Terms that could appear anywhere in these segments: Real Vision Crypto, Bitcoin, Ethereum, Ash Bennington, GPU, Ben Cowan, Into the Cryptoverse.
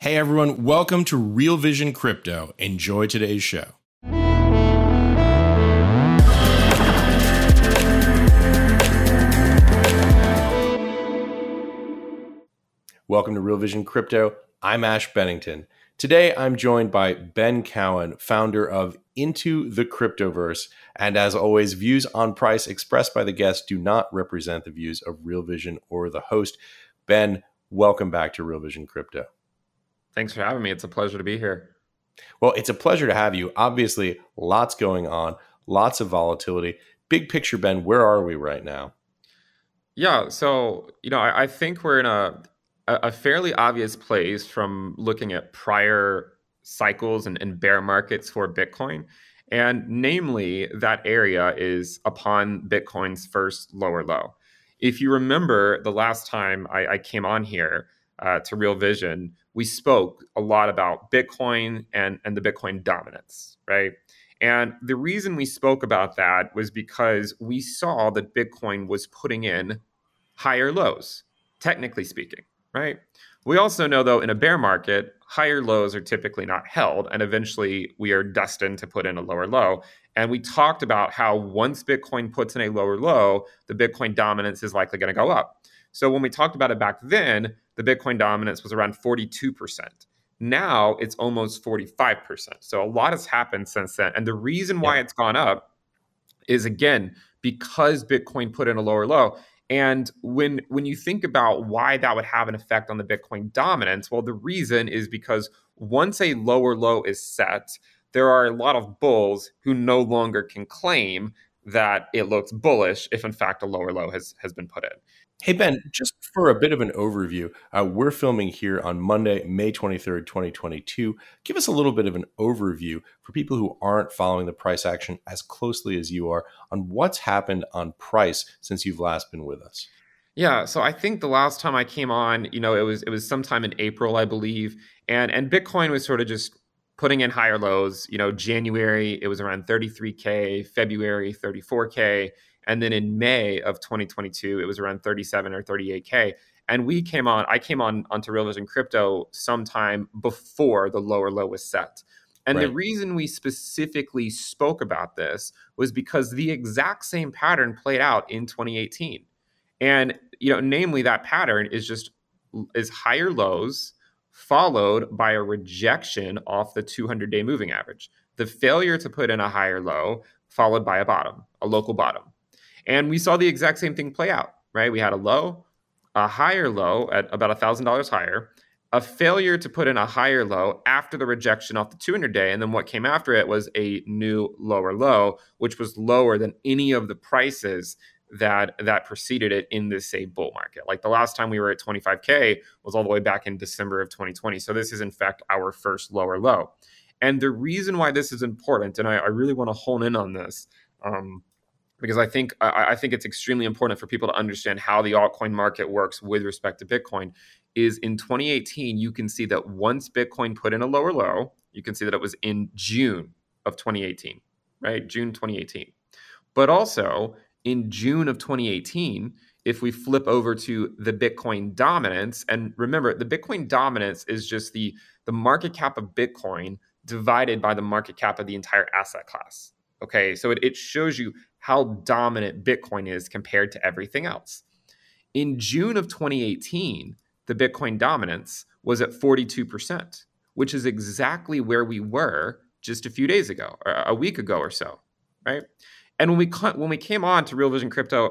Hey everyone, welcome to Real Vision Crypto. Enjoy today's show. Welcome to Real Vision Crypto. I'm Ash Bennington. Today I'm joined by Ben Cowan, founder of Into the Cryptoverse. And as always, views on price expressed by the guests do not represent the views of Real Vision or the host. Ben, welcome back to Real Vision Crypto. Thanks for having me. It's a pleasure to be here. Well, it's a pleasure to have you. Obviously, lots going on, lots of volatility. Big picture, Ben, where are we right now? Yeah, so I think we're in a fairly obvious place from looking at prior cycles and bear markets for Bitcoin. And namely, that area is upon Bitcoin's first lower low. If you remember the last time I came on here to Real Vision, we spoke a lot about Bitcoin and the Bitcoin dominance, right? And the reason we spoke about that was because we saw that Bitcoin was putting in higher lows, technically speaking, right? We also know, though, in a bear market, higher lows are typically not held, and eventually we are destined to put in a lower low. And we talked about how once Bitcoin puts in a lower low, the Bitcoin dominance is likely going to go up. So when we talked about it back then, the Bitcoin dominance was around 42%. Now it's almost 45%. So a lot has happened since then. And the reason why it's gone up is, again, because Bitcoin put in a lower low. And when you think about why that would have an effect on the Bitcoin dominance, well, the reason is because once a lower low is set, there are a lot of bulls who no longer can claim that it looks bullish if, in fact, a lower low has been put in. Hey, Ben, just for a bit of an overview, we're filming here on Monday, May 23rd, 2022. Give us a little bit of an overview for people who aren't following the price action as closely as you are on what's happened on price since you've last been with us. Yeah, so I think the last time I came on, it was sometime in April, I believe, and Bitcoin was sort of just putting in higher lows. January, it was around 33K, February, 34K. And then in May of 2022, it was around 37 or 38K. And I came on onto Real Vision Crypto sometime before the lower low was set. And The reason we specifically spoke about this was because the exact same pattern played out in 2018. And, namely that pattern is higher lows followed by a rejection off the 200-day moving average. The failure to put in a higher low followed by a bottom, a local bottom. And we saw the exact same thing play out, right? We had a low, a higher low at about $1,000 higher, a failure to put in a higher low after the rejection off the 200-day. And then what came after it was a new lower low, which was lower than any of the prices that preceded it in this, say, bull market. Like the last time we were at 25K was all the way back in December of 2020. So this is, in fact, our first lower low. And the reason why this is important, and I really want to hone in on this, because I think it's extremely important for people to understand how the altcoin market works with respect to Bitcoin, is in 2018, you can see that once Bitcoin put in a lower low, you can see that it was in June of 2018, right? June 2018. But also in June of 2018, if we flip over to the Bitcoin dominance, and remember, the Bitcoin dominance is just the market cap of Bitcoin divided by the market cap of the entire asset class. Okay, so it shows you how dominant Bitcoin is compared to everything else. In June of 2018, the Bitcoin dominance was at 42%, which is exactly where we were just a few days ago, or a week ago or so, right? And when we came on to Real Vision Crypto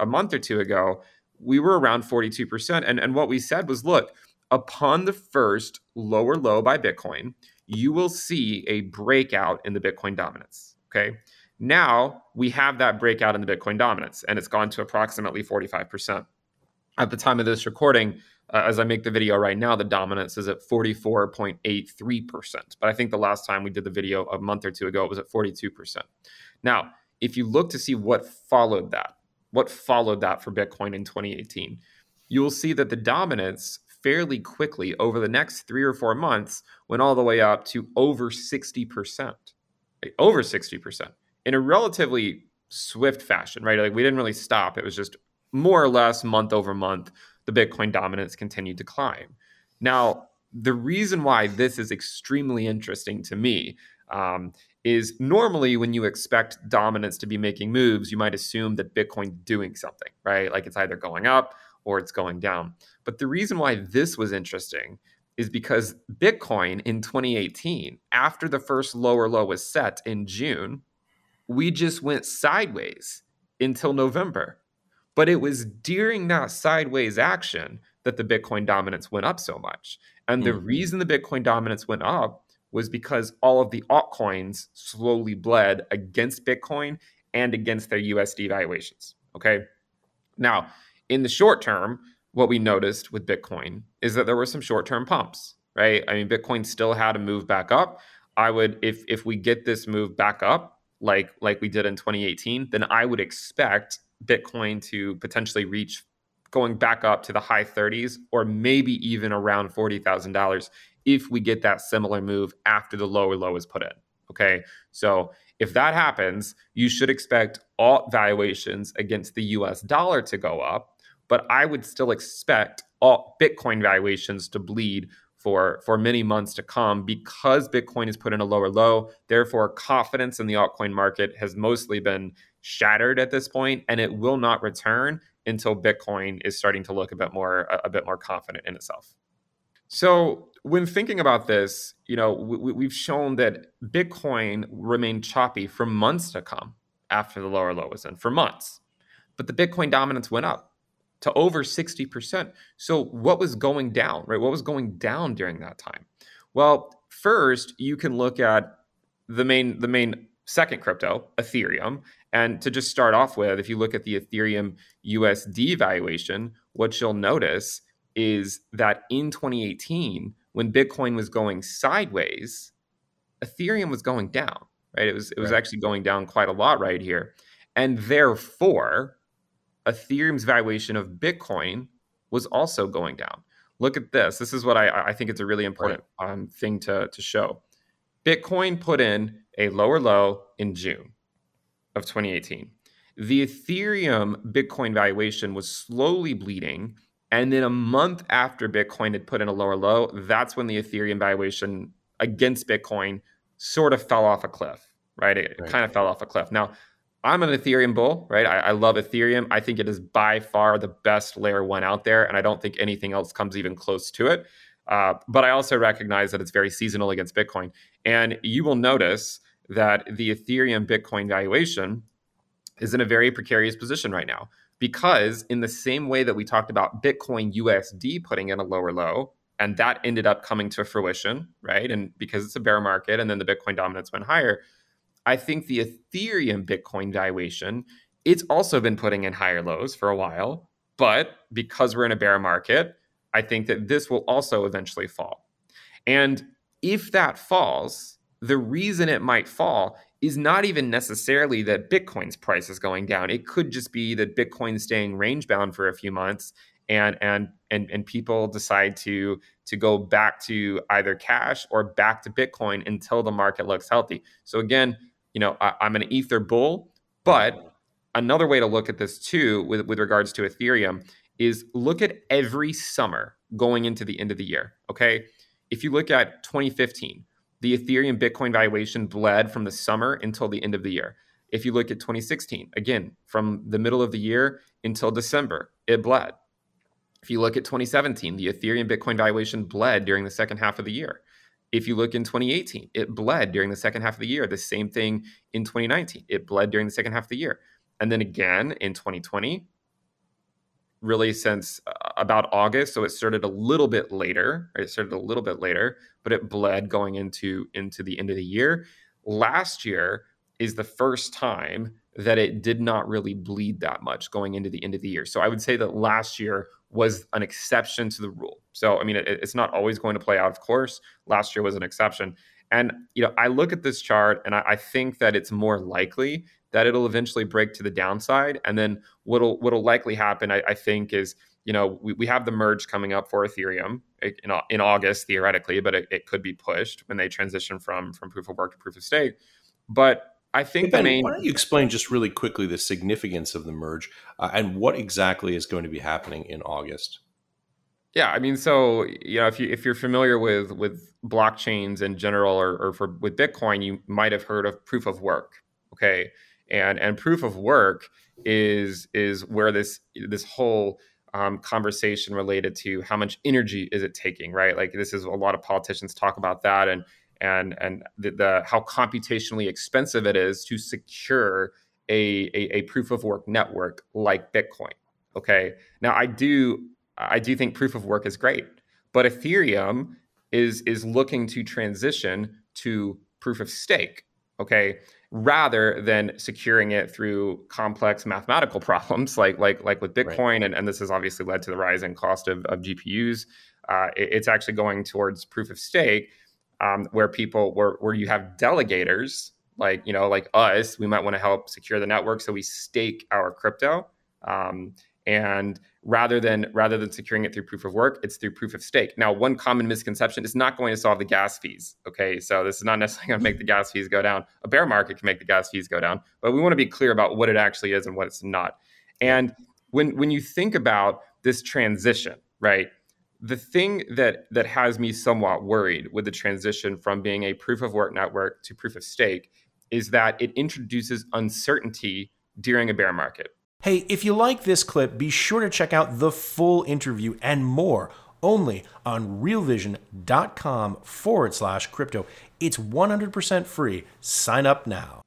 a month or two ago, we were around 42%. And what we said was, look, upon the first lower low by Bitcoin, you will see a breakout in the Bitcoin dominance, okay? Now we have that breakout in the Bitcoin dominance, and it's gone to approximately 45%. At the time of this recording, As I make the video right now, the dominance is at 44.83%. But I think the last time we did the video a month or two ago, it was at 42%. Now, if you look to see what followed that for Bitcoin in 2018, you'll see that the dominance fairly quickly over the next 3 or 4 months went all the way up to over 60%, like over 60% in a relatively swift fashion, right? Like we didn't really stop. It was just more or less month over month, the Bitcoin dominance continued to climb. Now, the reason why this is extremely interesting to me is normally when you expect dominance to be making moves, you might assume that Bitcoin's doing something, right? Like it's either going up or it's going down. But the reason why this was interesting is because Bitcoin in 2018, after the first lower low was set in June, we just went sideways until November. But it was during that sideways action that the Bitcoin dominance went up so much. And the reason the Bitcoin dominance went up was because all of the altcoins slowly bled against Bitcoin and against their USD valuations, okay? Now, in the short term, what we noticed with Bitcoin is that there were some short-term pumps, right? I mean, Bitcoin still had to move back up. I would, if we get this move back up, like we did in 2018, then I would expect Bitcoin to potentially reach going back up to the high 30s or maybe even around $40,000 if we get that similar move after the lower low is put in, okay? So if that happens, you should expect alt valuations against the US dollar to go up. But I would still expect all Bitcoin valuations to bleed for many months to come because Bitcoin is put in a lower low. Therefore, confidence in the altcoin market has mostly been shattered at this point, and it will not return until Bitcoin is starting to look a bit more confident in itself. So when thinking about this, you know, we've shown that Bitcoin remained choppy for months to come after the lower low was in, for months. But the Bitcoin dominance went up to over 60%. So what was going down, right? What was going down during that time? Well, first, you can look at the main second crypto, Ethereum. And to just start off with, if you look at the Ethereum USD valuation, what you'll notice is that in 2018, when Bitcoin was going sideways, Ethereum was going down, right? It was actually going down quite a lot right here. And therefore, Ethereum's valuation of Bitcoin was also going down. Look at this. This is what I think it's a really important thing to show. Bitcoin put in a lower low in June of 2018. The Ethereum Bitcoin valuation was slowly bleeding. And then a month after Bitcoin had put in a lower low, that's when the Ethereum valuation against Bitcoin sort of fell off a cliff, right? It kind of fell off a cliff. Now, I'm an Ethereum bull, right? I love Ethereum. I think it is by far the best layer one out there, and I don't think anything else comes even close to it. But I also recognize that it's very seasonal against Bitcoin. And you will notice that the Ethereum Bitcoin valuation is in a very precarious position right now because in the same way that we talked about Bitcoin USD putting in a lower low, and that ended up coming to fruition, right? And because it's a bear market and then the Bitcoin dominance went higher, I think the Ethereum Bitcoin valuation, it's also been putting in higher lows for a while, but because we're in a bear market, I think that this will also eventually fall. And if that falls, the reason it might fall is not even necessarily that Bitcoin's price is going down. It could just be that Bitcoin's staying range bound for a few months and people decide to go back to either cash or back to Bitcoin until the market looks healthy. So again, you know, I'm an Ether bull, but another way to look at this too, with regards to Ethereum, is look at every summer going into the end of the year, okay? If you look at 2015, the Ethereum Bitcoin valuation bled from the summer until the end of the year. If you look at 2016, again, from the middle of the year until December, it bled. If you look at 2017, the Ethereum Bitcoin valuation bled during the second half of the year. If you look in 2018, it bled during the second half of the year. The same thing in 2019, it bled during the second half of the year. And then again in 2020, really since about August, so it started a little bit later, right? It started a little bit later, but it bled going into the end of the year. Last year is the first time that it did not really bleed that much going into the end of the year. So I would say that last year was an exception to the rule. So, I mean, it's not always going to play out, of course. Last year was an exception. And, you know, I look at this chart and I think that it's more likely that it'll eventually break to the downside. And then what'll likely happen, I think, is, you know, we have the merge coming up for Ethereum in August, theoretically, but it could be pushed when they transition from proof of work to proof of stake. But I think the main... Why don't you explain just really quickly the significance of the merge and what exactly is going to be happening in August? Yeah, I mean, so, you know, if you're familiar with blockchains in general or with Bitcoin, you might have heard of proof of work. Okay, and proof of work is where this whole conversation related to how much energy is it taking, right? Like, this is a lot of politicians talk about that and the how computationally expensive it is to secure a proof of work network like Bitcoin. Okay, now I do think proof of work is great, but Ethereum is looking to transition to proof of stake, okay, rather than securing it through complex mathematical problems like with Bitcoin. Right. And this has obviously led to the rise in cost of GPUs. It's actually going towards proof of stake, where people where you have delegators like, you know, like us. We might want to help secure the network, so we stake our crypto. And rather than securing it through proof of work, it's through proof of stake. Now, one common misconception is not going to solve the gas fees. Okay, so this is not necessarily going to make the gas fees go down. A bear market can make the gas fees go down, but we want to be clear about what it actually is and what it's not. And when you think about this transition, right, the thing that has me somewhat worried with the transition from being a proof of work network to proof of stake is that it introduces uncertainty during a bear market. Hey, if you like this clip, be sure to check out the full interview and more only on realvision.com/crypto. It's 100% free. Sign up now.